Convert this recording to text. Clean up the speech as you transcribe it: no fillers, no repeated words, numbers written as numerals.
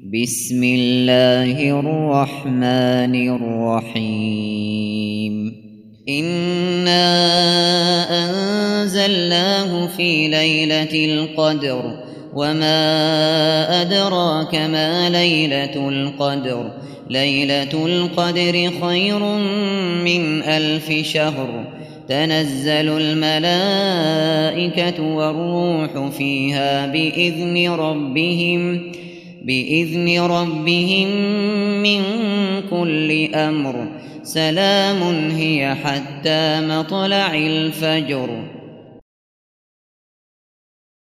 Bismillâhirrahmânirrahîm. İnna enzelnâhu fî leyletil kadr ve mâ edrâke mâ leyletul kadr. Leyletul kadri hayrun min elfi şehr. Tenezzelul melâiketu ve ruhu fîhâ biizni rabbihim. بإذن ربهم من كل أمر سلام هي حتى مطلع الفجر.